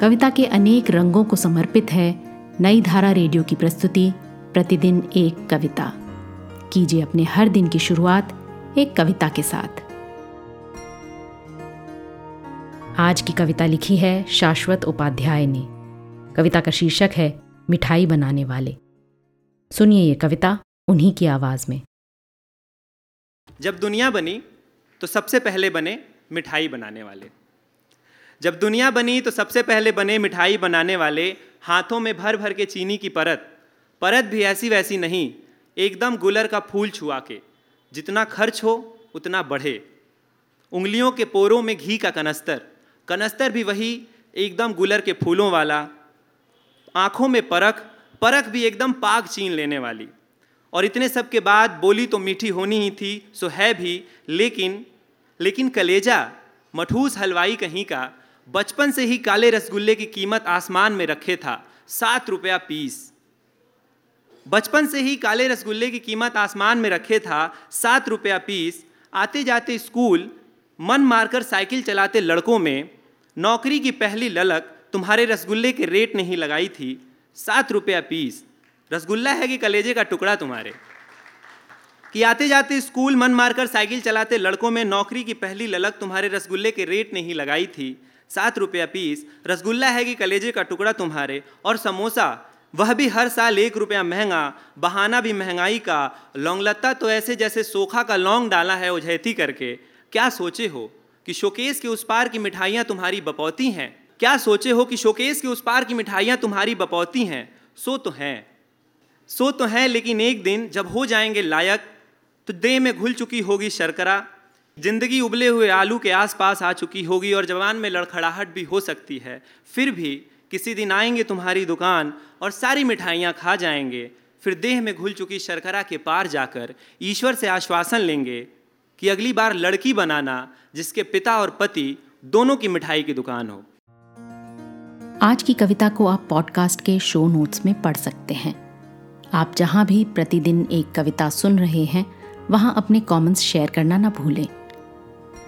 कविता के अनेक रंगों को समर्पित है नई धारा रेडियो की प्रस्तुति प्रतिदिन एक कविता। कीजिए अपने हर दिन की शुरुआत एक कविता के साथ। आज की कविता लिखी है शाश्वत उपाध्याय ने। कविता का शीर्षक है मिठाई बनाने वाले। सुनिए ये कविता उन्हीं की आवाज में। जब दुनिया बनी तो सबसे पहले बने मिठाई बनाने वाले। जब दुनिया बनी तो सबसे पहले बने मिठाई बनाने वाले। हाथों में भर भर के चीनी की परत भी ऐसी वैसी नहीं, एकदम गुलर का फूल छुआ के। जितना खर्च हो उतना बढ़े। उंगलियों के पोरों में घी का कनस्तर भी वही, एकदम गुलर के फूलों वाला। आँखों में परख भी एकदम पाक चीन लेने वाली। और इतने सब के बाद बोली तो मीठी होनी ही थी, सो है भी। लेकिन कलेजा मठूस हलवाई कहीं का बचपन से ही काले रसगुल्ले की कीमत आसमान में रखे था 7 रुपया पीस। बचपन से ही काले रसगुल्ले की कीमत आसमान में रखे था 7 रुपया पीस। आते जाते स्कूल मन मारकर साइकिल चलाते लड़कों में नौकरी की पहली ललक तुम्हारे रसगुल्ले के रेट ने ही लगाई थी 7 रुपया पीस। रसगुल्ला है कि कलेजे का टुकड़ा तुम्हारे। कि आते जाते स्कूल मन मारकर साइकिल चलाते लड़कों में नौकरी की पहली ललक तुम्हारे रसगुल्ले के रेट ने ही लगाई थी 7 रुपया पीस। रसगुल्ला है कि कलेजे का टुकड़ा तुम्हारे। और समोसा वह भी हर साल 1 रुपया महंगा, बहाना भी महंगाई का। लौंगलता तो ऐसे जैसे सोखा का लौंग डाला है उझैती करके। क्या सोचे हो कि शोकेस के उस पार की मिठाइयाँ तुम्हारी बपौती हैं। क्या सोचे हो कि शोकेस के उस पार की मिठाइयाँ तुम्हारी बपौती हैं। सो तो हैं लेकिन एक दिन जब हो जाएंगे लायक तो देह में घुल चुकी होगी शर्करा। जिंदगी उबले हुए आलू के आसपास आ चुकी होगी और जवान में लड़खड़ाहट भी हो सकती है। फिर भी किसी दिन आएंगे तुम्हारी दुकान और सारी मिठाइयाँ खा जाएंगे। फिर देह में घुल चुकी शर्करा के पार जाकर ईश्वर से आश्वासन लेंगे कि अगली बार लड़की बनाना जिसके पिता और पति दोनों की मिठाई की दुकान हो। आज की कविता को आप पॉडकास्ट के शो नोट्स में पढ़ सकते हैं। आप जहां भी प्रतिदिन एक कविता सुन रहे हैं वहां अपने कमेंट्स शेयर करना ना भूलें।